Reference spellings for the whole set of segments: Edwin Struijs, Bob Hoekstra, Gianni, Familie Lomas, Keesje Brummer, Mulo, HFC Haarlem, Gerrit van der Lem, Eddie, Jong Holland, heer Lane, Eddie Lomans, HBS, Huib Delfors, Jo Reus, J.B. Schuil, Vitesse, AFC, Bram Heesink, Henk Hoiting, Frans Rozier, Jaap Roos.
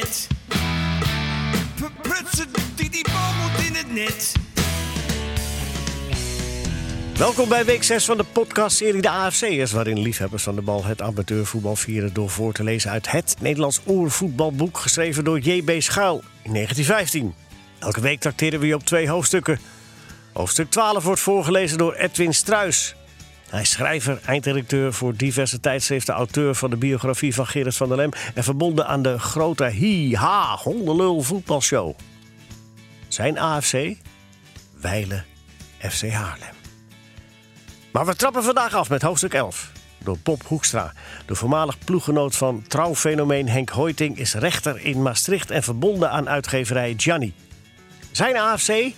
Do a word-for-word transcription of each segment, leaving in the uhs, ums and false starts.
net. Prutsen, die, die bal moet in het net. Welkom bij week zes van de podcastserie De A F C'ers... waarin liefhebbers van de bal het amateurvoetbal vieren... door voor te lezen uit het Nederlands oervoetbalboek... geschreven door J B. Schuil in negentien vijftien. Elke week trakteren we je op twee hoofdstukken. Hoofdstuk twaalf wordt voorgelezen door Edwin Struijs. Hij is schrijver, eindredacteur voor diverse tijdschriften... auteur van de biografie van Gerrit van der Lem... en verbonden aan de grote hi-ha hondenlul voetbalshow. Zijn A F C? Wijlen F C Haarlem. Maar we trappen vandaag af met hoofdstuk elf. Door Bob Hoekstra. De voormalig ploeggenoot van trouwfenomeen Henk Hoiting... is rechter in Maastricht en verbonden aan uitgeverij Gianni. Zijn A F C?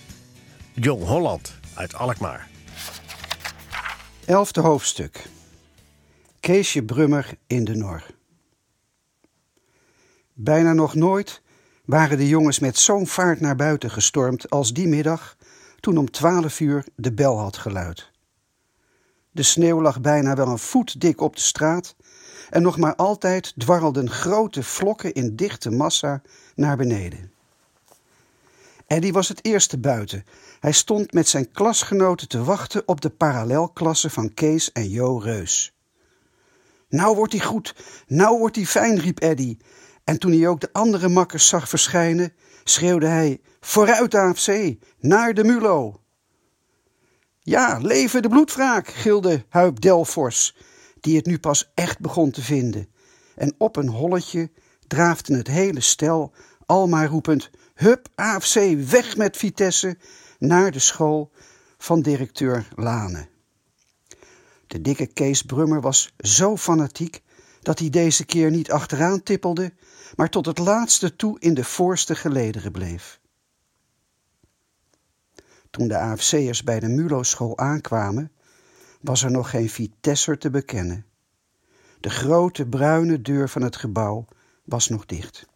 Jong Holland uit Alkmaar. Elfde hoofdstuk. Keesje Brummer in de Nor. Bijna nog nooit waren de jongens met zo'n vaart naar buiten gestormd... als die middag toen om twaalf uur de bel had geluid. De sneeuw lag bijna wel een voet dik op de straat... en nog maar altijd dwarrelden grote vlokken in dichte massa naar beneden. Eddie was het eerste buiten. Hij stond met zijn klasgenoten te wachten op de parallelklasse van Kees en Jo Reus. Nou wordt hij goed, nou wordt hij fijn, riep Eddie. En toen hij ook de andere makkers zag verschijnen, schreeuwde hij... Vooruit A F C, naar de Mulo! Ja, leven de bloedwraak, gilde Huib Delfors, die het nu pas echt begon te vinden. En op een holletje draafde het hele stel, al maar roepend... Hup, A F C, weg met Vitesse, naar de school van directeur Lane. De dikke Kees Brummer was zo fanatiek dat hij deze keer niet achteraan tippelde, maar tot het laatste toe in de voorste gelederen bleef. Toen de A F C'ers bij de Mulo-school aankwamen, was er nog geen Vitesser te bekennen. De grote bruine deur van het gebouw was nog dicht.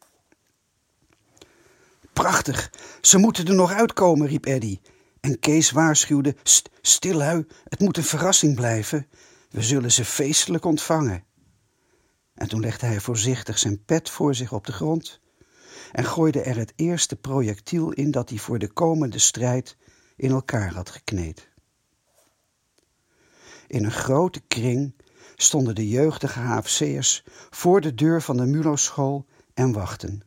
Prachtig, ze moeten er nog uitkomen, riep Eddie. En Kees waarschuwde, st, stilhui, het moet een verrassing blijven. We zullen ze feestelijk ontvangen. En toen legde hij voorzichtig zijn pet voor zich op de grond... en gooide er het eerste projectiel in dat hij voor de komende strijd in elkaar had gekneed. In een grote kring stonden de jeugdige H F C'ers voor de deur van de Mulo-school en wachten...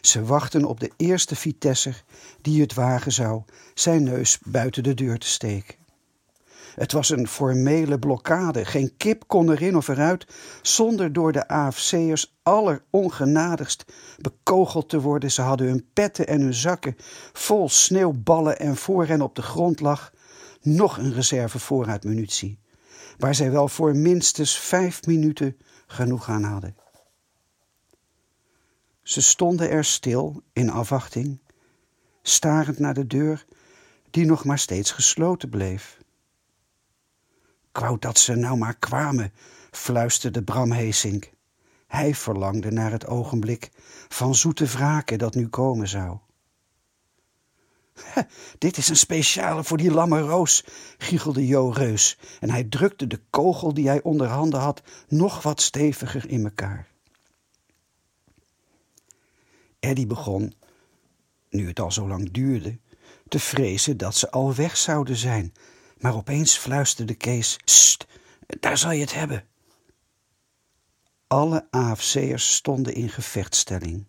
Ze wachten op de eerste Vitesser die het wagen zou zijn neus buiten de deur te steken. Het was een formele blokkade. Geen kip kon erin of eruit zonder door de A F C'ers allerongenadigst bekogeld te worden. Ze hadden hun petten en hun zakken vol sneeuwballen en voor hen op de grond lag nog een reserve voorraadmunitie, waar zij wel voor minstens vijf minuten genoeg aan hadden. Ze stonden er stil, in afwachting, starend naar de deur die nog maar steeds gesloten bleef. Ik wou dat ze nou maar kwamen, fluisterde Bram Heesink. Hij verlangde naar het ogenblik van zoete wraken dat nu komen zou. Dit is een speciale voor die lamme Roos, giechelde Jo Reus en hij drukte de kogel die hij onder handen had nog wat steviger in elkaar. Eddie begon, nu het al zo lang duurde, te vrezen dat ze al weg zouden zijn. Maar opeens fluisterde Kees, sst, daar zal je het hebben. Alle A F C'ers stonden in gevechtstelling.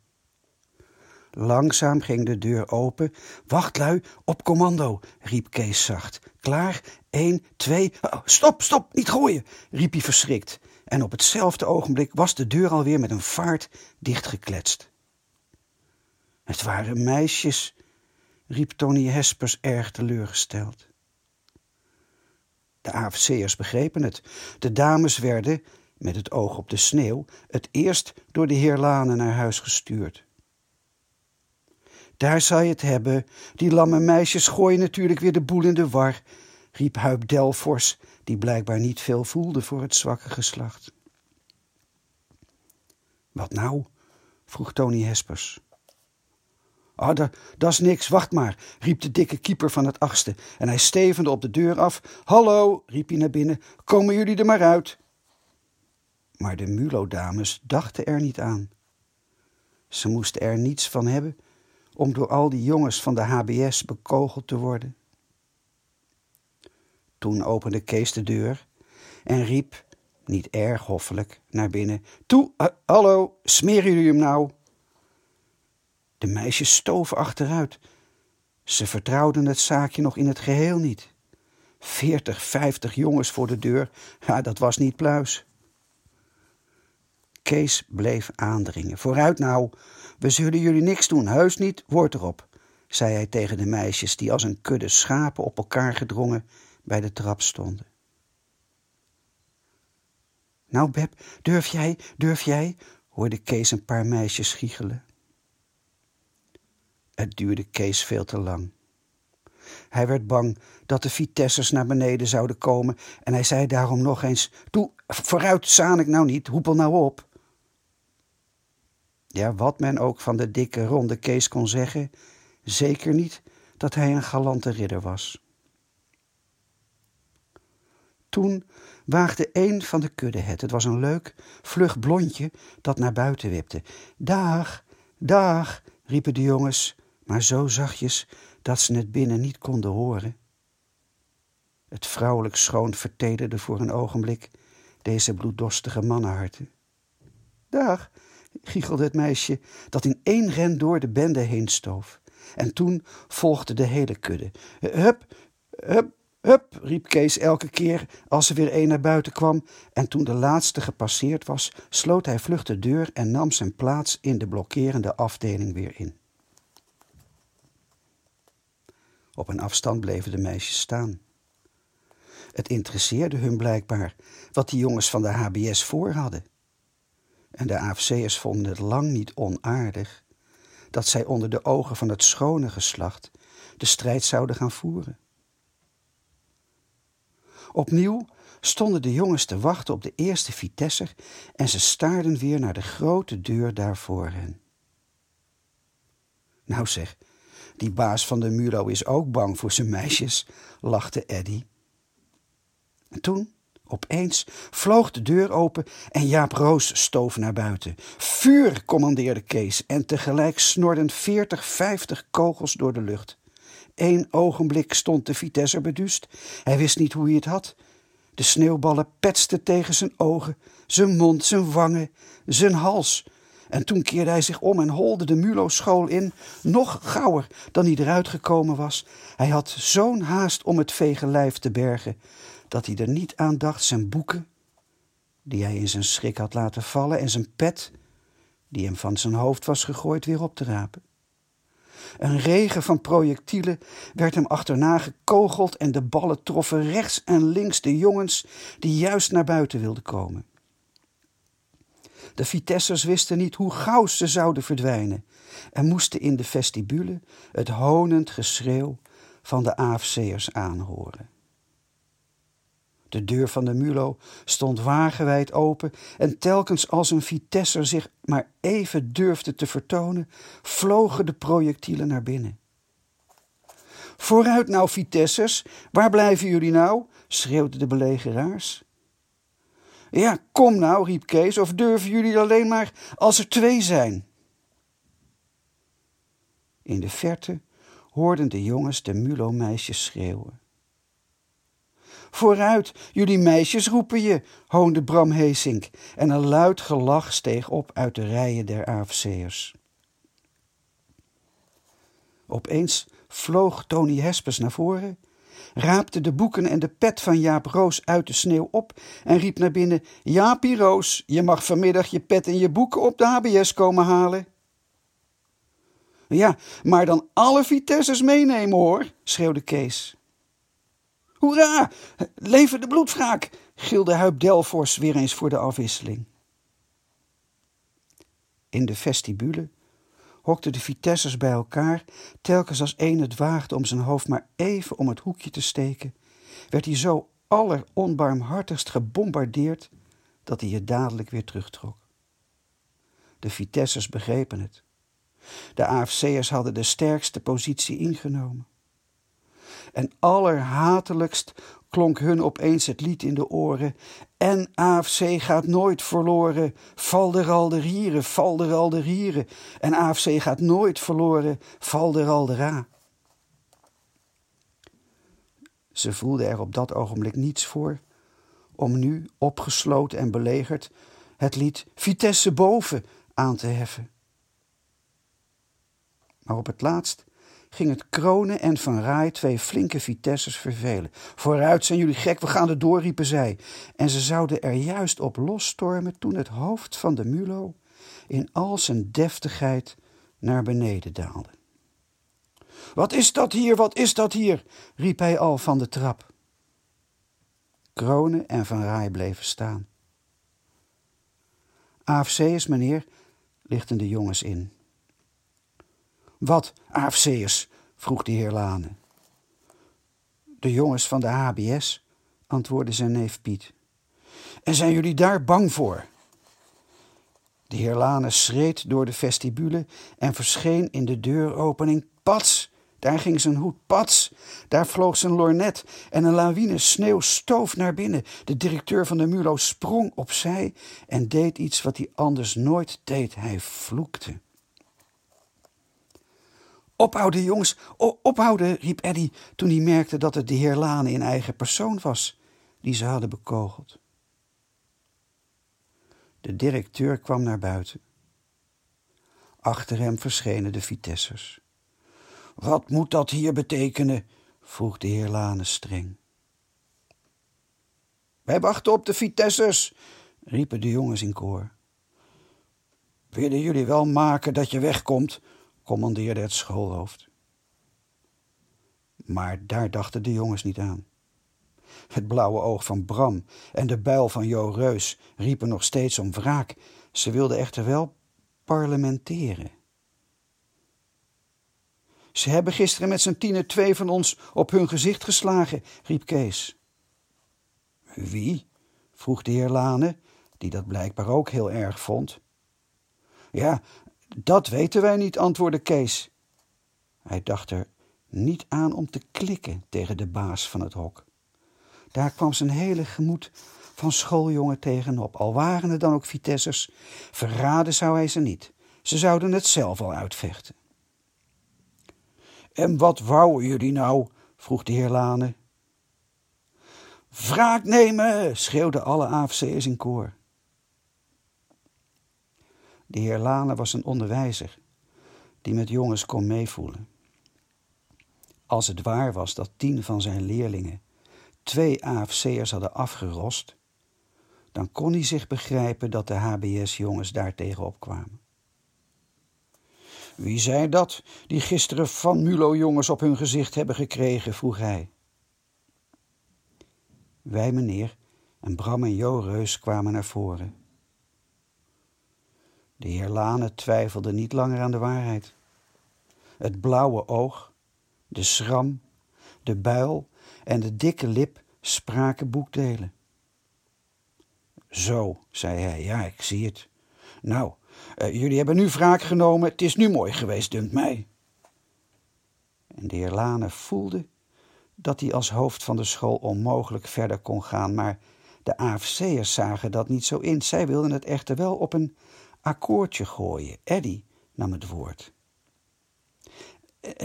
Langzaam ging de deur open. Wachtlui, op commando, riep Kees zacht. Klaar, één, twee, oh, stop, stop, niet gooien, riep hij verschrikt. En op hetzelfde ogenblik was de deur alweer met een vaart dichtgekletst. Het waren meisjes, riep Tony Hespers erg teleurgesteld. De A F C'ers begrepen het. De dames werden, met het oog op de sneeuw, het eerst door de heer Lane naar huis gestuurd. Daar zal je het hebben, die lamme meisjes gooien natuurlijk weer de boel in de war, riep Huib Delfors, die blijkbaar niet veel voelde voor het zwakke geslacht. Wat nou? Vroeg Tony Hespers. Ah, dat, dat is niks, wacht maar, riep de dikke keeper van het achtste. En hij stevende op de deur af. Hallo, riep hij naar binnen, komen jullie er maar uit. Maar de Mulo-dames dachten er niet aan. Ze moesten er niets van hebben om door al die jongens van de H B S bekogeld te worden. Toen opende Kees de deur en riep, niet erg hoffelijk, naar binnen. Toe, uh, hallo, smeren jullie hem nou? De meisjes stoven achteruit. Ze vertrouwden het zaakje nog in het geheel niet. Veertig, vijftig jongens voor de deur, ja, dat was niet pluis. Kees bleef aandringen. Vooruit nou, we zullen jullie niks doen, heus niet, woord erop, zei hij tegen de meisjes die als een kudde schapen op elkaar gedrongen bij de trap stonden. Nou Beb, durf jij, durf jij, hoorde Kees een paar meisjes giechelen. Het duurde Kees veel te lang. Hij werd bang dat de Vitessers naar beneden zouden komen en hij zei daarom nog eens, toe, vooruit, zanik nou niet, hoepel nou op. Ja, wat men ook van de dikke, ronde Kees kon zeggen, zeker niet dat hij een galante ridder was. Toen waagde een van de kudde het. Het was een leuk, vlug blondje dat naar buiten wipte. Daag, daag, riepen de jongens, maar zo zachtjes dat ze het binnen niet konden horen. Het vrouwelijk schoon vertederde voor een ogenblik deze bloeddorstige mannenharten. Daag, giechelde het meisje dat in één ren door de bende heen stoof. En toen volgde de hele kudde. Hup, hup. Hup, riep Kees elke keer als er weer een naar buiten kwam en toen de laatste gepasseerd was, sloot hij vlug de deur en nam zijn plaats in de blokkerende afdeling weer in. Op een afstand bleven de meisjes staan. Het interesseerde hun blijkbaar wat die jongens van de H B S voor hadden. En de A F C'ers vonden het lang niet onaardig dat zij onder de ogen van het schone geslacht de strijd zouden gaan voeren. Opnieuw stonden de jongens te wachten op de eerste Vitesser en ze staarden weer naar de grote deur daar voor hen. Nou zeg, die baas van de Mulo is ook bang voor zijn meisjes, lachte Eddie. En toen, opeens, vloog de deur open en Jaap Roos stoof naar buiten. Vuur, commandeerde Kees en tegelijk snorden veertig, vijftig kogels door de lucht. Eén ogenblik stond de Vitesser beduust. Hij wist niet hoe hij het had. De sneeuwballen petsten tegen zijn ogen, zijn mond, zijn wangen, zijn hals. En toen keerde hij zich om en holde de Mulo-school in, nog gauwer dan hij eruit gekomen was. Hij had zo'n haast om het vege lijf te bergen, dat hij er niet aan dacht zijn boeken, die hij in zijn schrik had laten vallen, en zijn pet, die hem van zijn hoofd was gegooid, weer op te rapen. Een regen van projectielen werd hem achterna gekogeld en de ballen troffen rechts en links de jongens die juist naar buiten wilden komen. De Vitessers wisten niet hoe gauw ze zouden verdwijnen en moesten in de vestibule het honend geschreeuw van de A F C'ers aanhoren. De deur van de Mulo stond wagenwijd open en telkens als een Vitesser zich maar even durfde te vertonen, vlogen de projectielen naar binnen. Vooruit nou, Vitessers, waar blijven jullie nou? Schreeuwden de belegeraars. Ja, kom nou, riep Kees, of durven jullie alleen maar als er twee zijn? In de verte hoorden de jongens de Mulo-meisjes schreeuwen. Vooruit, jullie meisjes roepen je, hoonde Bram Heesink en een luid gelach steeg op uit de rijen der A F C'ers. Opeens vloog Tony Hespers naar voren, raapte de boeken en de pet van Jaap Roos uit de sneeuw op en riep naar binnen, Jaapie Roos, je mag vanmiddag je pet en je boeken op de H B S komen halen. Ja, maar dan alle Vitessers meenemen hoor, schreeuwde Kees. Hoera, leven de bloedwraak, gilde Huib Delfors weer eens voor de afwisseling. In de vestibule hokten de Vitessers bij elkaar, telkens als één het waagde om zijn hoofd maar even om het hoekje te steken, werd hij zo alleronbarmhartigst gebombardeerd dat hij het dadelijk weer terugtrok. De Vitessers begrepen het. De A F C'ers hadden de sterkste positie ingenomen. en allerhatelijkst klonk hun opeens het lied in de oren. En A F C gaat nooit verloren, Valderalderieren, Valderalderieren. En A F C gaat nooit verloren, Valderaldera. Ze voelde er op dat ogenblik niets voor, om nu, opgesloten en belegerd, het lied Vitesse boven aan te heffen. Maar op het laatst ging het Kronen en Van Raai twee flinke Vitessers vervelen. Vooruit zijn jullie gek, we gaan er door, riepen zij. En ze zouden er juist op losstormen toen het hoofd van de Mulo in al zijn deftigheid naar beneden daalde. Wat is dat hier, wat is dat hier, riep hij al van de trap. Kronen en Van Raai bleven staan. A F C'ers, meneer, lichten de jongens in. Wat, A F C'ers? Vroeg de heer Lane. De jongens van de H B S, antwoordde zijn neef Piet. En zijn jullie daar bang voor? De heer Lane schreed door de vestibule en verscheen in de deuropening. Pats, daar ging zijn hoed, pats, daar vloog zijn lornet en een lawine sneeuw stoof naar binnen. De directeur van de Mulo sprong opzij en deed iets wat hij anders nooit deed. Hij vloekte. Ophouden, jongens, o- ophouden, riep Eddie toen hij merkte dat het de heer Lane in eigen persoon was die ze hadden bekogeld. De directeur kwam naar buiten. Achter hem verschenen de Vitessers. Wat moet dat hier betekenen? Vroeg de heer Lane streng. Wij wachten op de Vitessers, riepen de jongens in koor. Willen jullie wel maken dat je wegkomt? Commandeerde het schoolhoofd. Maar daar dachten de jongens niet aan. Het blauwe oog van Bram en de buil van Jo Reus riepen nog steeds om wraak. Ze wilden echter wel parlementeren. Ze hebben gisteren met z'n tienen twee van ons op hun gezicht geslagen, riep Kees. Wie? Vroeg de heer Lane, die dat blijkbaar ook heel erg vond. Ja, dat weten wij niet, antwoordde Kees. Hij dacht er niet aan om te klikken tegen de baas van het hok. Daar kwam zijn hele gemoed van schooljongen tegenop. Al waren er dan ook Vitessers, verraden zou hij ze niet. Ze zouden het zelf al uitvechten. En wat wouden jullie nou? Vroeg de heer Lane. Wraak nemen! Schreeuwden alle A F C'ers in koor. De heer Lane was een onderwijzer die met jongens kon meevoelen. Als het waar was dat tien van zijn leerlingen twee A F C'ers hadden afgerost, dan kon hij zich begrijpen dat de H B S-jongens daartegen opkwamen. Wie zei dat, die gisteren van Mulo-jongens op hun gezicht hebben gekregen, vroeg hij. Wij, meneer, en Bram en Jo Reus kwamen naar voren. De heer Lane twijfelde niet langer aan de waarheid. Het blauwe oog, de schram, de buil en de dikke lip spraken boekdelen. Zo, zei hij, ja, ik zie het. Nou, Uh, jullie hebben nu wraak genomen, het is nu mooi geweest, dunkt mij. En de heer Lane voelde dat hij als hoofd van de school onmogelijk verder kon gaan, maar de A F C'ers zagen dat niet zo in. Zij wilden het echter wel op een akkoordje gooien. Eddie nam het woord.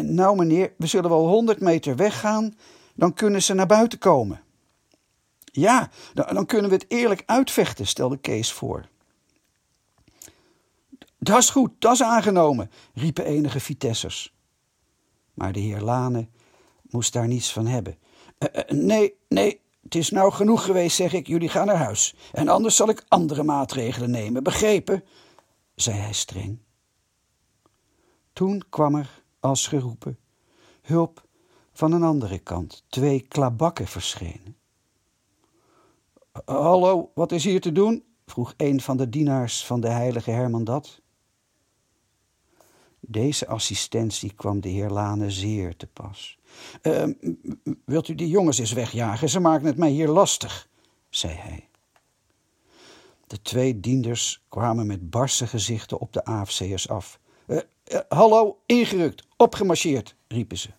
Nou meneer, we zullen wel honderd meter weggaan, dan kunnen ze naar buiten komen. Ja, dan, dan kunnen we het eerlijk uitvechten, stelde Kees voor. Dat is goed, dat is aangenomen, riepen enige Vitessers. Maar de heer Lane moest daar niets van hebben. Uh, uh, nee, nee, het is nou genoeg geweest, zeg ik, jullie gaan naar huis. En anders zal ik andere maatregelen nemen, begrepen? Zei hij streng. Toen kwam er, als geroepen, hulp van een andere kant. Twee klabakken verschenen. Hallo, wat is hier te doen? Vroeg een van de dienaars van de heilige Hermandat. Deze assistentie kwam de heer Lane zeer te pas. Uh, wilt u die jongens eens wegjagen? Ze maken het mij hier lastig, zei hij. De twee dienders kwamen met barse gezichten op de A F C'ers af. Uh, uh, hallo, ingerukt, opgemarcheerd, riepen ze.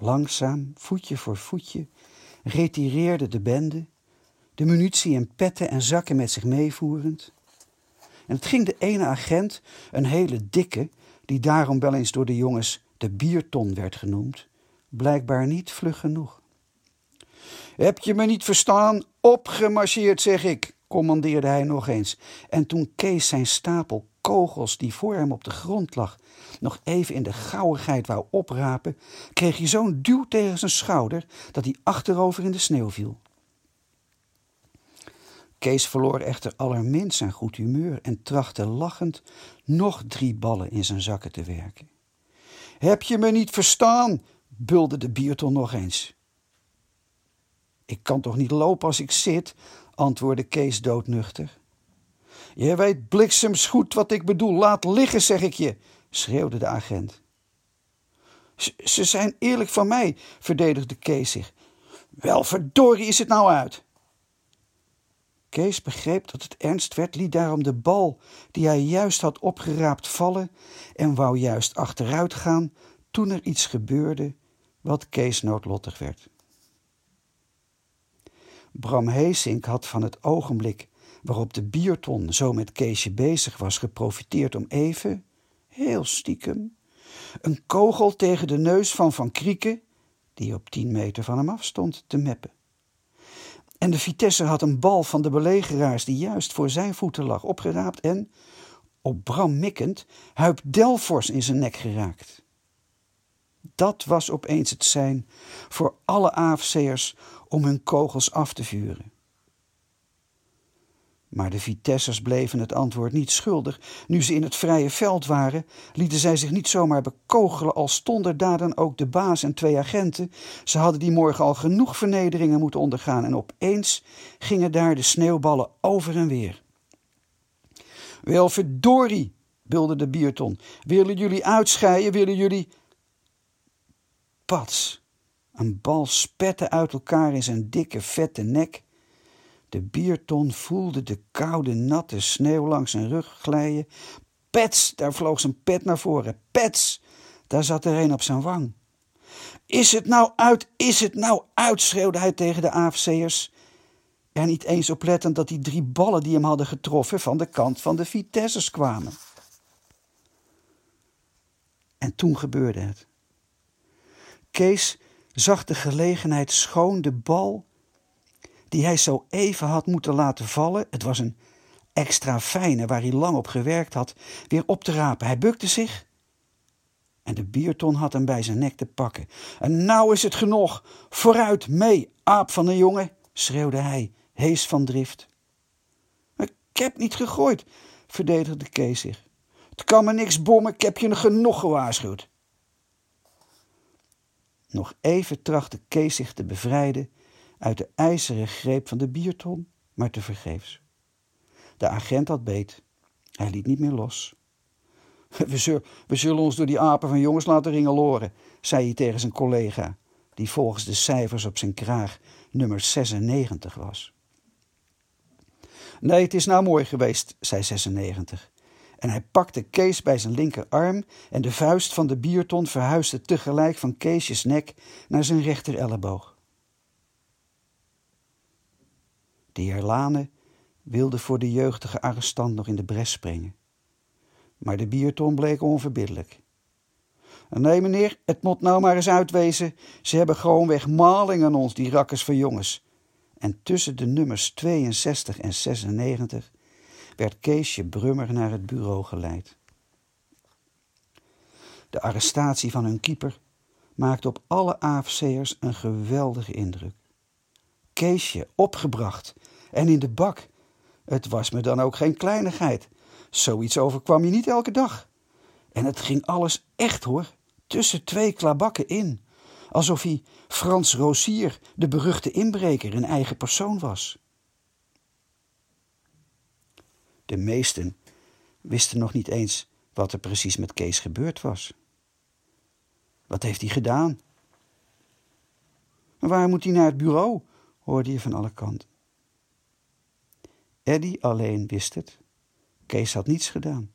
Langzaam, voetje voor voetje, retireerde de bende, de munitie in petten en zakken met zich meevoerend. En het ging de ene agent, een hele dikke, die daarom wel eens door de jongens de bierton werd genoemd, blijkbaar niet vlug genoeg. Heb je me niet verstaan? Opgemarcheerd, zeg ik, commandeerde hij nog eens. En toen Kees zijn stapel kogels die voor hem op de grond lag nog even in de gauwigheid wou oprapen, kreeg hij zo'n duw tegen zijn schouder dat hij achterover in de sneeuw viel. Kees verloor echter allerminst zijn goed humeur en trachtte lachend nog drie ballen in zijn zakken te werken. Heb je me niet verstaan? Bulde de bierton nog eens. Ik kan toch niet lopen als ik zit, antwoordde Kees doodnuchter. Je weet bliksems goed wat ik bedoel, laat liggen, zeg ik je, schreeuwde de agent. Ze zijn eerlijk van mij, verdedigde Kees zich. Wel verdorie is het nou uit. Kees begreep dat het ernst werd, liet daarom de bal die hij juist had opgeraapt vallen en wou juist achteruit gaan toen er iets gebeurde wat Kees noodlottig werd. Bram Heesink had van het ogenblik waarop de bierton zo met Keesje bezig was geprofiteerd om even, heel stiekem, een kogel tegen de neus van Van Krieken, die op tien meter van hem af stond, te meppen. En de Vitesse had een bal van de belegeraars die juist voor zijn voeten lag opgeraapt en, op Bram mikkend, Huib Delfors in zijn nek geraakt. Dat was opeens het sein voor alle A F C'ers om hun kogels af te vuren. Maar de Vitessers bleven het antwoord niet schuldig. Nu ze in het vrije veld waren, lieten zij zich niet zomaar bekogelen, al stonden daar dan ook de baas en twee agenten. Ze hadden die morgen al genoeg vernederingen moeten ondergaan en opeens gingen daar de sneeuwballen over en weer. Wel verdorie, bulde de bierton. Willen jullie uitscheiden? Willen jullie... Pats! Een bal spette uit elkaar in zijn dikke, vette nek. De bierton voelde de koude, natte sneeuw langs zijn rug glijden. Pets! Daar vloog zijn pet naar voren. Pets! Daar zat er een op zijn wang. Is het nou uit? Is het nou uit? Schreeuwde hij tegen de A F C'ers. Er niet eens oplettend dat die drie ballen die hem hadden getroffen van de kant van de Vitessers kwamen. En toen gebeurde het. Kees zag de gelegenheid schoon, de bal die hij zo even had moeten laten vallen, het was een extra fijne waar hij lang op gewerkt had, weer op te rapen. Hij bukte zich en de bierton had hem bij zijn nek te pakken. En nou is het genoeg, vooruit mee, aap van een jongen, schreeuwde hij, hees van drift. Ik heb niet gegooid, verdedigde Kees zich. Het kan me niks bommen, ik heb je genoeg gewaarschuwd. Nog even trachtte Kees zich te bevrijden uit de ijzeren greep van de bierton, maar tevergeefs. De agent had beet. Hij liet niet meer los. We zullen, we zullen ons door die apen van jongens laten ringeloren, zei hij tegen zijn collega, die volgens de cijfers op zijn kraag nummer zesennegentig was. Nee, het is nou mooi geweest, zei zesennegentig. En hij pakte Kees bij zijn linkerarm en de vuist van de bierton verhuisde tegelijk van Keesjes nek naar zijn rechterelleboog. De heer Lane wilde voor de jeugdige arrestant nog in de bres springen. Maar de bierton bleek onverbiddelijk. Nee meneer, het moet nou maar eens uitwezen. Ze hebben gewoonweg maling aan ons, die rakkers van jongens. En tussen de nummers tweeënzestig en zesennegentig... werd Keesje Brummer naar het bureau geleid. De arrestatie van hun keeper maakte op alle A F C'ers een geweldige indruk. Keesje opgebracht en in de bak. Het was me dan ook geen kleinigheid. Zoiets overkwam je niet elke dag. En het ging alles echt hoor, tussen twee klabakken in. Alsof hij Frans Rozier, de beruchte inbreker, in eigen persoon was. De meesten wisten nog niet eens wat er precies met Kees gebeurd was. Wat heeft hij gedaan? Waar moet hij naar het bureau? Hoorde je van alle kanten. Eddie alleen wist het. Kees had niets gedaan.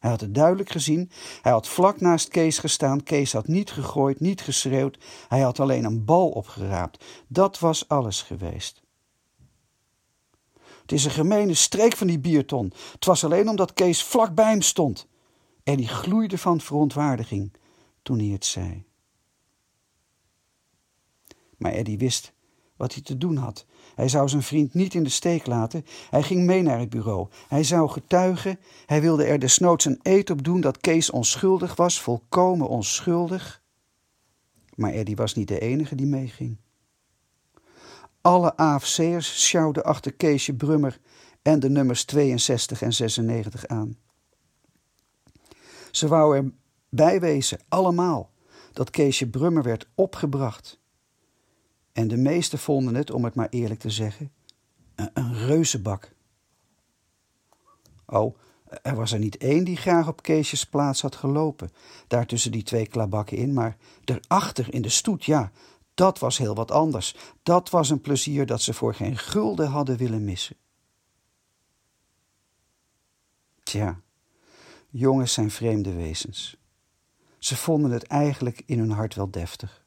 Hij had het duidelijk gezien. Hij had vlak naast Kees gestaan. Kees had niet gegooid, niet geschreeuwd. Hij had alleen een bal opgeraapt. Dat was alles geweest. Het is een gemene streek van die bierton. Het was alleen omdat Kees vlak bij hem stond. En die gloeide van verontwaardiging toen hij het zei. Maar Eddie wist wat hij te doen had. Hij zou zijn vriend niet in de steek laten. Hij ging mee naar het bureau. Hij zou getuigen. Hij wilde er desnoods een eed op doen dat Kees onschuldig was, volkomen onschuldig. Maar Eddie was niet de enige die meeging. Alle A F C'ers sjouwden achter Keesje Brummer en de nummers tweeënzestig en zesennegentig aan. Ze wou er bijwezen, allemaal, dat Keesje Brummer werd opgebracht. En de meesten vonden het, om het maar eerlijk te zeggen, een, een reuzenbak. Oh, er was er niet één die graag op Keesjes plaats had gelopen, daar tussen die twee klabakken in, maar daarachter in de stoet, ja, dat was heel wat anders. Dat was een plezier dat ze voor geen gulden hadden willen missen. Tja, jongens zijn vreemde wezens. Ze vonden het eigenlijk in hun hart wel deftig.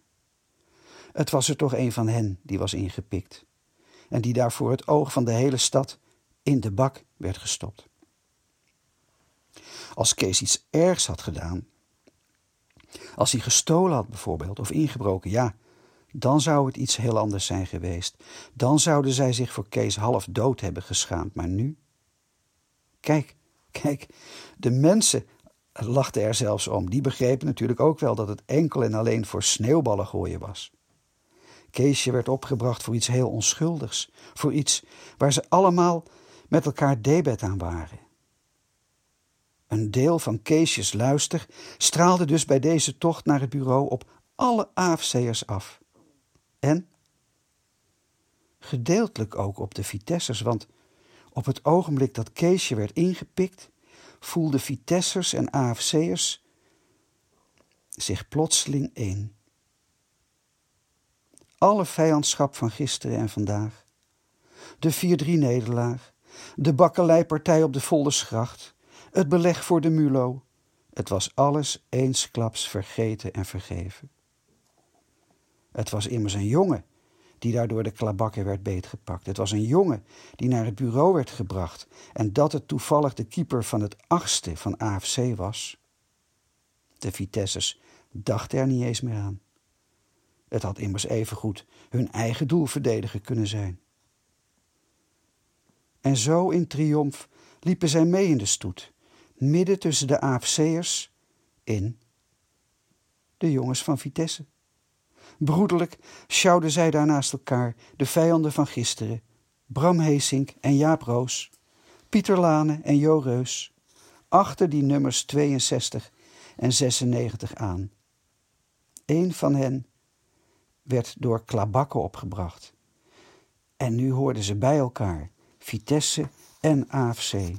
Het was er toch een van hen die was ingepikt en die daar voor het oog van de hele stad in de bak werd gestopt. Als Kees iets ergs had gedaan, als hij gestolen had bijvoorbeeld of ingebroken, ja, dan zou het iets heel anders zijn geweest. Dan zouden zij zich voor Kees half dood hebben geschaamd, maar nu? Kijk, kijk, de mensen lachten er zelfs om. Die begrepen natuurlijk ook wel dat het enkel en alleen voor sneeuwballen gooien was. Keesje werd opgebracht voor iets heel onschuldigs. Voor iets waar ze allemaal met elkaar debet aan waren. Een deel van Keesjes luister straalde dus bij deze tocht naar het bureau op alle A F C'ers af. En gedeeltelijk ook op de Vitessers, want op het ogenblik dat Keesje werd ingepikt, voelden Vitessers en A F C'ers zich plotseling één. Alle vijandschap van gisteren en vandaag, de vier drie nederlaag, de bakkeleipartij op de Voldersgracht, het beleg voor de Mulo, het was alles eensklaps vergeten en vergeven. Het was immers een jongen die daardoor de klabakker werd beetgepakt. Het was een jongen die naar het bureau werd gebracht. En dat het toevallig de keeper van het achtste van A F C was. De Vitessers dachten er niet eens meer aan. Het had immers evengoed hun eigen doelverdediger kunnen zijn. En zo in triomf liepen zij mee in de stoet. Midden tussen de A F C'ers in de jongens van Vitesse. Broederlijk sjouwden zij daar naast elkaar de vijanden van gisteren, Bram Heesink en Jaap Roos, Pieter Lane en Jo Reus, achter die nummers tweeënzestig en zesennegentig aan. Eén van hen werd door klabakken opgebracht. En nu hoorden ze bij elkaar, Vitesse en A F C.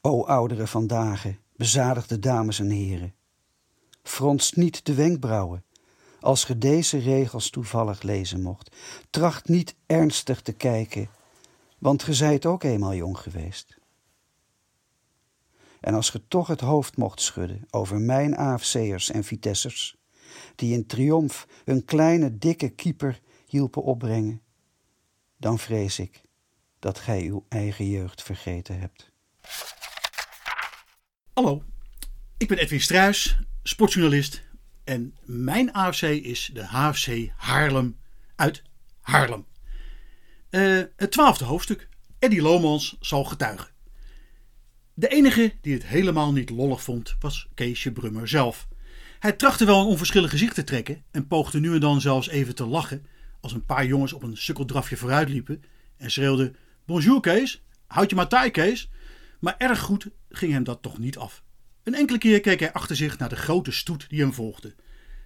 O ouderen van dagen, bezadigde dames en heren, fronst niet de wenkbrauwen, als ge deze regels toevallig lezen mocht. Tracht niet ernstig te kijken, want ge zijt ook eenmaal jong geweest. En als ge toch het hoofd mocht schudden over mijn A F C'ers en Vitessers, die in triomf hun kleine, dikke keeper hielpen opbrengen, dan vrees ik dat gij uw eigen jeugd vergeten hebt. Hallo, ik ben Edwin Struijs, sportjournalist, en mijn A F C is de H F C Haarlem uit Haarlem. Uh, het twaalfde hoofdstuk, Eddie Lomans zal getuigen. De enige die het helemaal niet lollig vond was Keesje Brummer zelf. Hij trachtte wel een onverschillig gezicht te trekken en poogde nu en dan zelfs even te lachen als een paar jongens op een sukkeldrafje vooruit liepen en schreeuwde: "Bonjour Kees, houd je maar taai Kees." Maar erg goed ging hem dat toch niet af. Een enkele keer keek hij achter zich naar de grote stoet die hem volgde.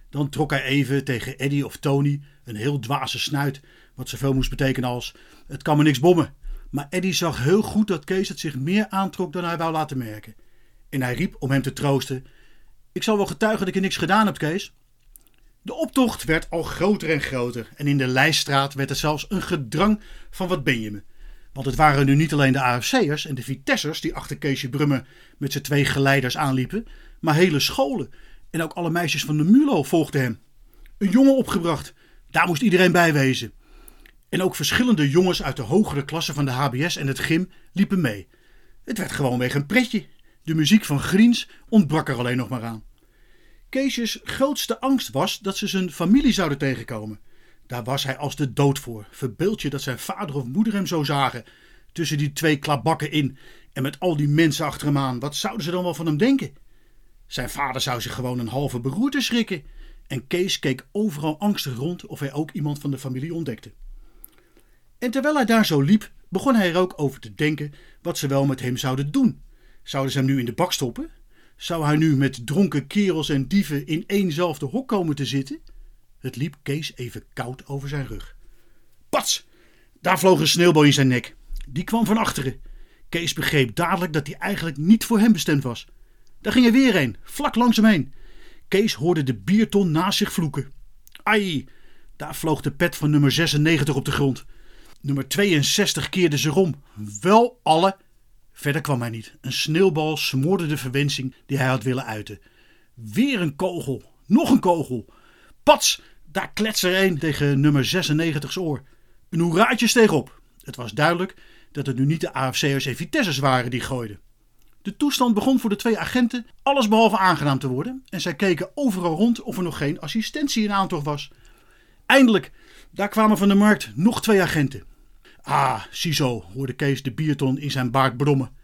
Dan trok hij even tegen Eddie of Tony een heel dwaze snuit, wat zoveel moest betekenen als: het kan me niks bommen. Maar Eddie zag heel goed dat Kees het zich meer aantrok dan hij wou laten merken. En hij riep om hem te troosten: ik zal wel getuigen dat ik er niks gedaan heb, Kees. De optocht werd al groter en groter en in de Leisstraat werd er zelfs een gedrang van: wat ben je me. Want het waren nu niet alleen de A F C'ers en de Vitessers die achter Keesje Brummer met zijn twee geleiders aanliepen, maar hele scholen. En ook alle meisjes van de Mulo volgden hem. Een jongen opgebracht, daar moest iedereen bij wezen. En ook verschillende jongens uit de hogere klassen van de H B S en het gym liepen mee. Het werd gewoonweg een pretje. De muziek van Griens ontbrak er alleen nog maar aan. Keesjes grootste angst was dat ze zijn familie zouden tegenkomen. Daar was hij als de dood voor. Verbeeld je dat zijn vader of moeder hem zo zagen. Tussen die twee klabakken in en met al die mensen achter hem aan. Wat zouden ze dan wel van hem denken? Zijn vader zou zich gewoon een halve beroerte schrikken. En Kees keek overal angstig rond of hij ook iemand van de familie ontdekte. En terwijl hij daar zo liep, begon hij er ook over te denken wat ze wel met hem zouden doen. Zouden ze hem nu in de bak stoppen? Zou hij nu met dronken kerels en dieven in éénzelfde hok komen te zitten? Het liep Kees even koud over zijn rug. Pats! Daar vloog een sneeuwbal in zijn nek. Die kwam van achteren. Kees begreep dadelijk dat die eigenlijk niet voor hem bestemd was. Daar ging er weer een, vlak langs hem heen. Kees hoorde de bierton naast zich vloeken. Ai! Daar vloog de pet van nummer zesennegentig op de grond. Nummer tweeënzestig keerde zich om. Wel alle. Verder kwam hij niet. Een sneeuwbal smoorde de verwensing die hij had willen uiten. Weer een kogel. Nog een kogel. Pats! Daar kletste er een tegen nummer zesennegentig's oor. Een hoeraatje steeg op. Het was duidelijk dat het nu niet de A F C'ers en Vitessers waren die gooiden. De toestand begon voor de twee agenten allesbehalve aangenaam te worden. En zij keken overal rond of er nog geen assistentie in aantocht was. Eindelijk, daar kwamen van de markt nog twee agenten. Ah, ziezo, hoorde Kees de bierton in zijn baard brommen.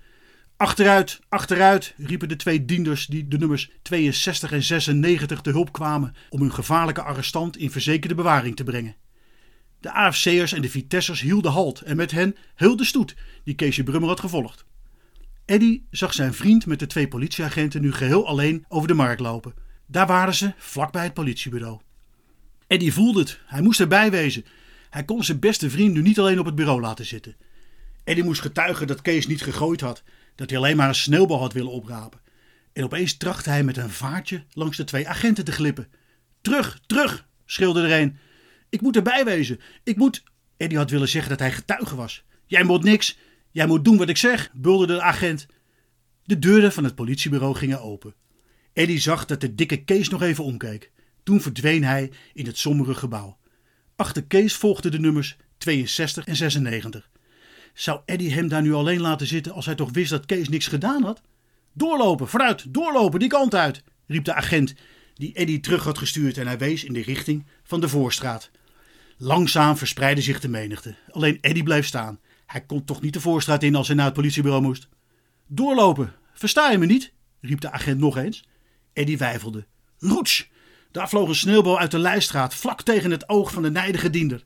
Achteruit, achteruit, riepen de twee dienders die de nummers tweeënzestig en zesennegentig te hulp kwamen om hun gevaarlijke arrestant in verzekerde bewaring te brengen. De A F C'ers en de Vitessers hielden halt en met hen heel de stoet die Keesje Brummer had gevolgd. Eddie zag zijn vriend met de twee politieagenten nu geheel alleen over de markt lopen. Daar waren ze, vlakbij het politiebureau. Eddie voelde het, hij moest erbij wezen. Hij kon zijn beste vriend nu niet alleen op het bureau laten zitten. Eddie moest getuigen dat Kees niet gegooid had, dat hij alleen maar een sneeuwbal had willen oprapen. En opeens trachtte hij met een vaartje langs de twee agenten te glippen. Terug, terug, schreeuwde er een. Ik moet erbij wezen, ik moet... Eddie had willen zeggen dat hij getuige was. Jij moet niks, jij moet doen wat ik zeg, bulderde de agent. De deuren van het politiebureau gingen open. Eddie zag dat de dikke Kees nog even omkeek. Toen verdween hij in het sombere gebouw. Achter Kees volgden de nummers tweeënzestig en zesennegentig. Zou Eddie hem daar nu alleen laten zitten als hij toch wist dat Kees niks gedaan had? Doorlopen, vooruit, doorlopen, die kant uit, riep de agent die Eddie terug had gestuurd en hij wees in de richting van de Voorstraat. Langzaam verspreidde zich de menigte. Alleen Eddie bleef staan. Hij kon toch niet de Voorstraat in als hij naar het politiebureau moest. Doorlopen, versta je me niet? Riep de agent nog eens. Eddie weifelde. Roets! Daar vloog een sneeuwbal uit de lijstraat vlak tegen het oog van de nijdige diender.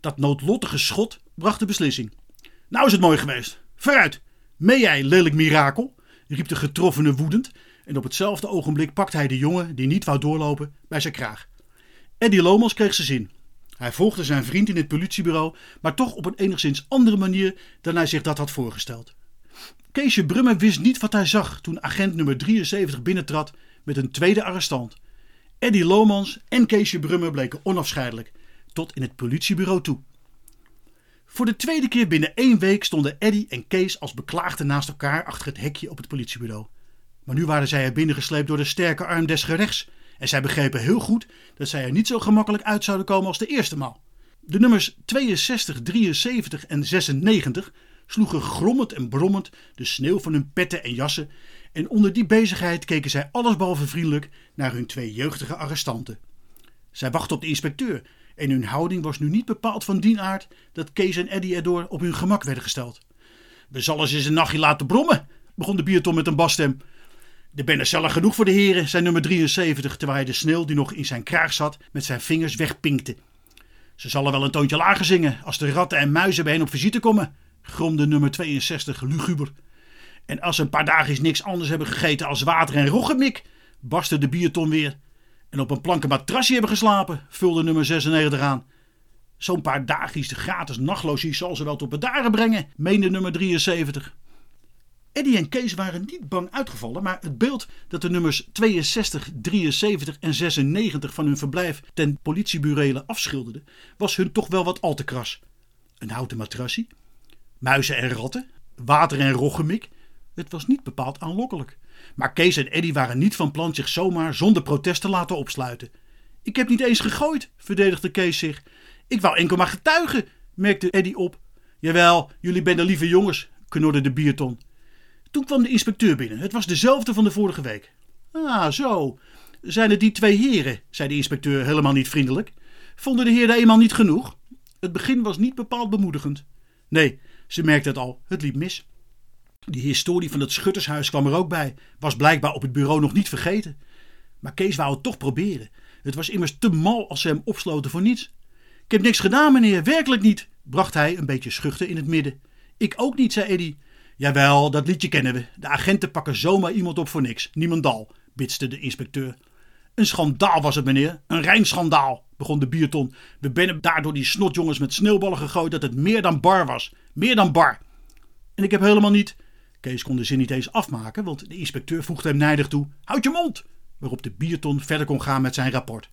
Dat noodlottige schot bracht de beslissing. Nou is het mooi geweest. Vooruit. Mee jij, lelijk mirakel, riep de getroffene woedend. En op hetzelfde ogenblik pakte hij de jongen, die niet wou doorlopen, bij zijn kraag. Eddie Lomans kreeg zijn zin. Hij volgde zijn vriend in het politiebureau, maar toch op een enigszins andere manier dan hij zich dat had voorgesteld. Keesje Brummer wist niet wat hij zag toen agent nummer drieënzeventig binnentrad met een tweede arrestant. Eddie Lomans en Keesje Brummer bleken onafscheidelijk, tot in het politiebureau toe. Voor de tweede keer binnen één week stonden Eddie en Kees als beklaagden naast elkaar achter het hekje op het politiebureau. Maar nu waren zij er binnengesleept door de sterke arm des gerechts en zij begrepen heel goed dat zij er niet zo gemakkelijk uit zouden komen als de eerste maal. De nummers tweeënzestig, drieënzeventig en zesennegentig sloegen grommend en brommend de sneeuw van hun petten en jassen en onder die bezigheid keken zij allesbehalve vriendelijk naar hun twee jeugdige arrestanten. Zij wachtten op de inspecteur en hun houding was nu niet bepaald van dien aard dat Kees en Eddie erdoor op hun gemak werden gesteld. We zullen ze eens een nachtje laten brommen, begon de bierton met een basstem. De ben er zelf genoeg voor de heren, zei nummer drieënzeventig, terwijl hij de sneeuw die nog in zijn kraag zat met zijn vingers wegpinkte. Ze zullen wel een toontje lager zingen als de ratten en muizen bij hen op visite komen, gromde nummer tweeënzestig luguber. En als ze een paar dagen eens niks anders hebben gegeten als water en roggemik, barstte de bierton weer. En op een planken matrasje hebben geslapen, vulde nummer zesennegentig aan. Zo'n paar dagjes de gratis nachtlogies zal ze wel tot bedaren brengen, meende nummer drieënzeventig. Eddie en Kees waren niet bang uitgevallen, maar het beeld dat de nummers tweeënzestig, drieënzeventig en zesennegentig van hun verblijf ten politieburelen afschilderden, was hun toch wel wat al te kras. Een houten matrasje? muizen en ratten, water en roggemik. Het was niet bepaald aanlokkelijk. Maar Kees en Eddie waren niet van plan zich zomaar zonder protest te laten opsluiten. Ik heb niet eens gegooid, verdedigde Kees zich. Ik wou enkel maar getuigen, merkte Eddie op. Jawel, jullie bent de lieve jongens, knorde de bierton. Toen kwam de inspecteur binnen. Het was dezelfde van de vorige week. Ah, zo. Zijn het die twee heren, zei de inspecteur helemaal niet vriendelijk. Vonden de heren eenmaal niet genoeg? Het begin was niet bepaald bemoedigend. Nee, ze merkte het al. Het liep mis. Die historie van het schuttershuis kwam er ook bij. Was blijkbaar op het bureau nog niet vergeten. Maar Kees wou het toch proberen. Het was immers te mal als ze hem opsloten voor niets. Ik heb niks gedaan, meneer. Werkelijk niet, bracht hij een beetje schuchter in het midden. Ik ook niet, zei Eddie. Jawel, dat liedje kennen we. De agenten pakken zomaar iemand op voor niks. Niemendal, bitste de inspecteur. Een schandaal was het, meneer. Een rein schandaal, begon de bierton. We benen daardoor die snotjongens met sneeuwballen gegooid dat het meer dan bar was. Meer dan bar. En ik heb helemaal niet... Kees kon de zin niet eens afmaken, want de inspecteur voegde hem nijdig toe. Houd je mond! Waarop de bierton verder kon gaan met zijn rapport.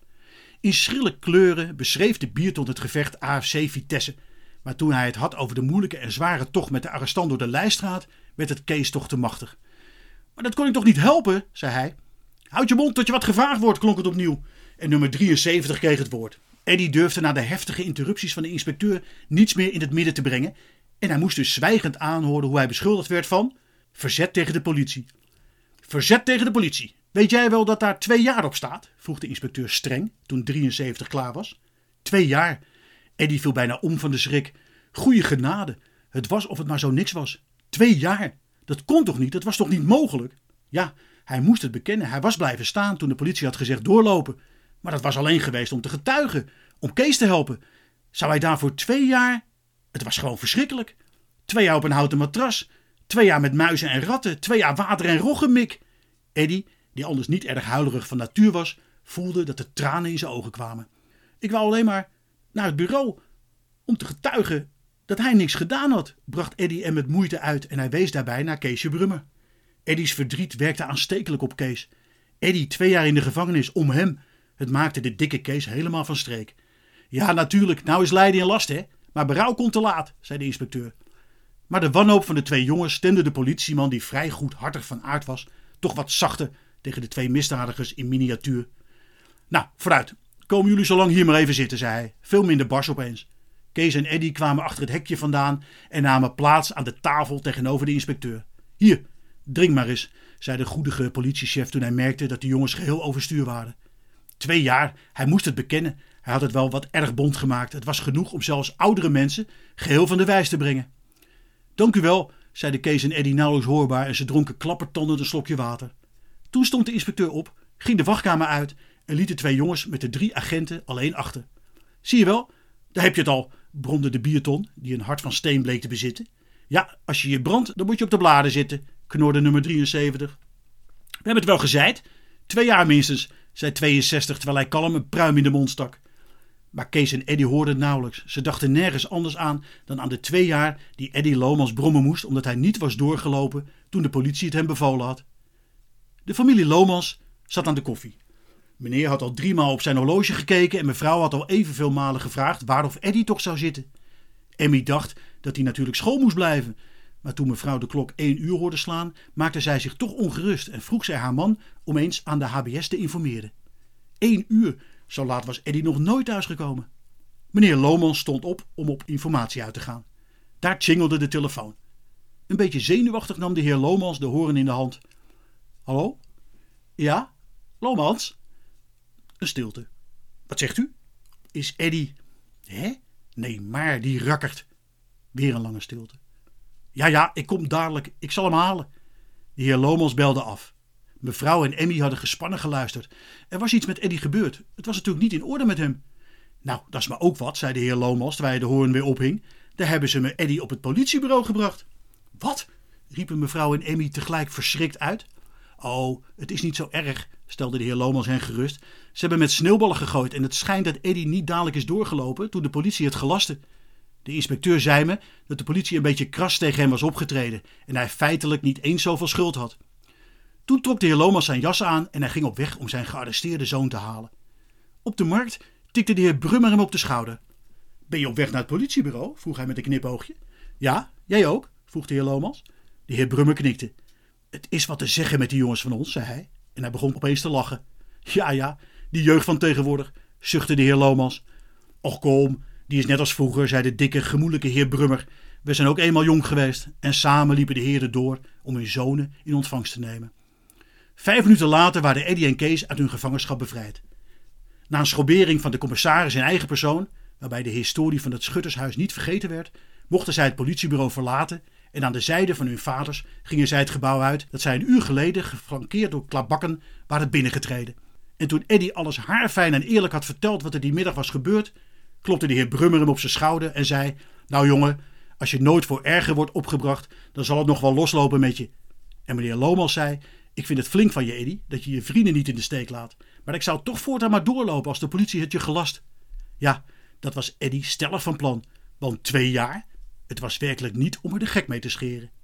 In schrille kleuren beschreef de bierton het gevecht A F C Vitesse. Maar toen hij het had over de moeilijke en zware tocht met de arrestant door de Leijstraat, werd het Kees toch te machtig. Maar dat kon ik toch niet helpen, zei hij. Houd je mond tot je wat gevraagd wordt, klonk het opnieuw. En nummer drieënzeventig kreeg het woord. Eddie durfde na de heftige interrupties van de inspecteur niets meer in het midden te brengen. En hij moest dus zwijgend aanhoren hoe hij beschuldigd werd van... Verzet tegen de politie. Verzet tegen de politie. Weet jij wel dat daar twee jaar op staat? Vroeg de inspecteur streng toen drieënzeventig klaar was. Twee jaar. Eddie viel bijna om van de schrik. Goeie genade. Het was of het maar zo niks was. Twee jaar. Dat kon toch niet? Dat was toch niet mogelijk? Ja, hij moest het bekennen. Hij was blijven staan toen de politie had gezegd doorlopen. Maar dat was alleen geweest om te getuigen. Om Kees te helpen. Zou hij daarvoor twee jaar... Het was gewoon verschrikkelijk. Twee jaar op een houten matras. Twee jaar met muizen en ratten. Twee jaar water en roggemik. Eddie, die anders niet erg huilerig van natuur was, voelde dat de tranen in zijn ogen kwamen. Ik wou alleen maar naar het bureau om te getuigen dat hij niks gedaan had, bracht Eddie hem met moeite uit en hij wees daarbij naar Keesje Brummer. Eddie's verdriet werkte aanstekelijk op Kees. Eddie twee jaar in de gevangenis om hem. Het maakte de dikke Kees helemaal van streek. Ja, natuurlijk, nou is lijden en last, hè? Maar berouw komt te laat, zei de inspecteur. Maar de wanhoop van de twee jongens stemde de politieman, die vrij goedhartig van aard was, toch wat zachter tegen de twee misdadigers in miniatuur. Nou, vooruit. Komen jullie zo lang hier maar even zitten, zei hij. Veel minder bars opeens. Kees en Eddie kwamen achter het hekje vandaan en namen plaats aan de tafel tegenover de inspecteur. Hier, drink maar eens, zei de goedige politiechef toen hij merkte dat de jongens geheel overstuur waren. Twee jaar, hij moest het bekennen. Hij had het wel wat erg bont gemaakt. Het was genoeg om zelfs oudere mensen geheel van de wijs te brengen. Dank u wel, zeiden Kees en Eddie nauwelijks hoorbaar en ze dronken klappertandend een slokje water. Toen stond de inspecteur op, ging de wachtkamer uit en liet de twee jongens met de drie agenten alleen achter. Zie je wel, daar heb je het al, bromde de bierton, die een hart van steen bleek te bezitten. Ja, als je je brandt, dan moet je op de bladen zitten, knorde nummer drieënzeventig. We hebben het wel gezeid, twee jaar minstens, zei tweeënzestig terwijl hij kalm een pruim in de mond stak. Maar Kees en Eddie hoorden het nauwelijks. Ze dachten nergens anders aan dan aan de twee jaar die Eddie Lomans brommen moest omdat hij niet was doorgelopen toen de politie het hem bevolen had. De familie Lomas zat aan de koffie. Meneer had al drie maal op zijn horloge gekeken en mevrouw had al evenveel malen gevraagd waar of Eddie toch zou zitten. Emmy dacht dat hij natuurlijk school moest blijven. Maar toen mevrouw de klok één uur hoorde slaan, maakte zij zich toch ongerust en vroeg zij haar man om eens aan de H B S te informeren. Eén uur. Zo laat was Eddie nog nooit thuisgekomen. Meneer Lomans stond op om op informatie uit te gaan. Daar tjingelde de telefoon. Een beetje zenuwachtig nam de heer Lomans de hoorn in de hand. Hallo? Ja? Lomans? Een stilte. Wat zegt u? Is Eddie... Hè? Nee, maar die rakkert. Weer een lange stilte. Ja, ja, ik kom dadelijk. Ik zal hem halen. De heer Lomans belde af. Mevrouw en Emmy hadden gespannen geluisterd. Er was iets met Eddie gebeurd. Het was natuurlijk niet in orde met hem. Nou, dat is maar ook wat, zei de heer Lomans, terwijl hij de hoorn weer ophing. Daar hebben ze me Eddie op het politiebureau gebracht. Wat? Riepen mevrouw en Emmy tegelijk verschrikt uit. Oh, het is niet zo erg, stelde de heer Lomans hen gerust. Ze hebben met sneeuwballen gegooid en het schijnt dat Eddie niet dadelijk is doorgelopen toen de politie het gelastte. De inspecteur zei me dat de politie een beetje kras tegen hem was opgetreden en hij feitelijk niet eens zoveel schuld had. Toen trok de heer Lomans zijn jas aan en hij ging op weg om zijn gearresteerde zoon te halen. Op de markt tikte de heer Brummer hem op de schouder. Ben je op weg naar het politiebureau? Vroeg hij met een knipoogje. Ja, Jij ook? Vroeg de heer Lomas. De heer Brummer knikte. Het is wat te zeggen met die jongens van ons, zei hij. En hij begon opeens te lachen. Ja, ja, die jeugd van tegenwoordig, zuchtte de heer Lomas. Och kom, die is net als vroeger, zei de dikke, gemoedelijke heer Brummer. We zijn ook eenmaal jong geweest en samen liepen de heren door om hun zonen in ontvangst te nemen. Vijf minuten later waren Eddie en Kees uit hun gevangenschap bevrijd. Na een schrobering van de commissaris in eigen persoon, waarbij de historie van het schuttershuis niet vergeten werd, mochten zij het politiebureau verlaten en aan de zijde van hun vaders gingen zij het gebouw uit dat zij een uur geleden, geflankeerd door klabakken, waren binnengetreden. En toen Eddie alles haarfijn en eerlijk had verteld wat er die middag was gebeurd, klopte de heer Brummer hem op zijn schouder en zei: nou jongen, als je nooit voor erger wordt opgebracht, dan zal het nog wel loslopen met je. En meneer Lomas zei: ik vind het flink van je, Eddie, dat je je vrienden niet in de steek laat. Maar ik zou toch voortaan maar doorlopen als de politie het je gelast. Ja, dat was Eddie stellig van plan. Want twee jaar? Het was werkelijk niet om er de gek mee te scheren.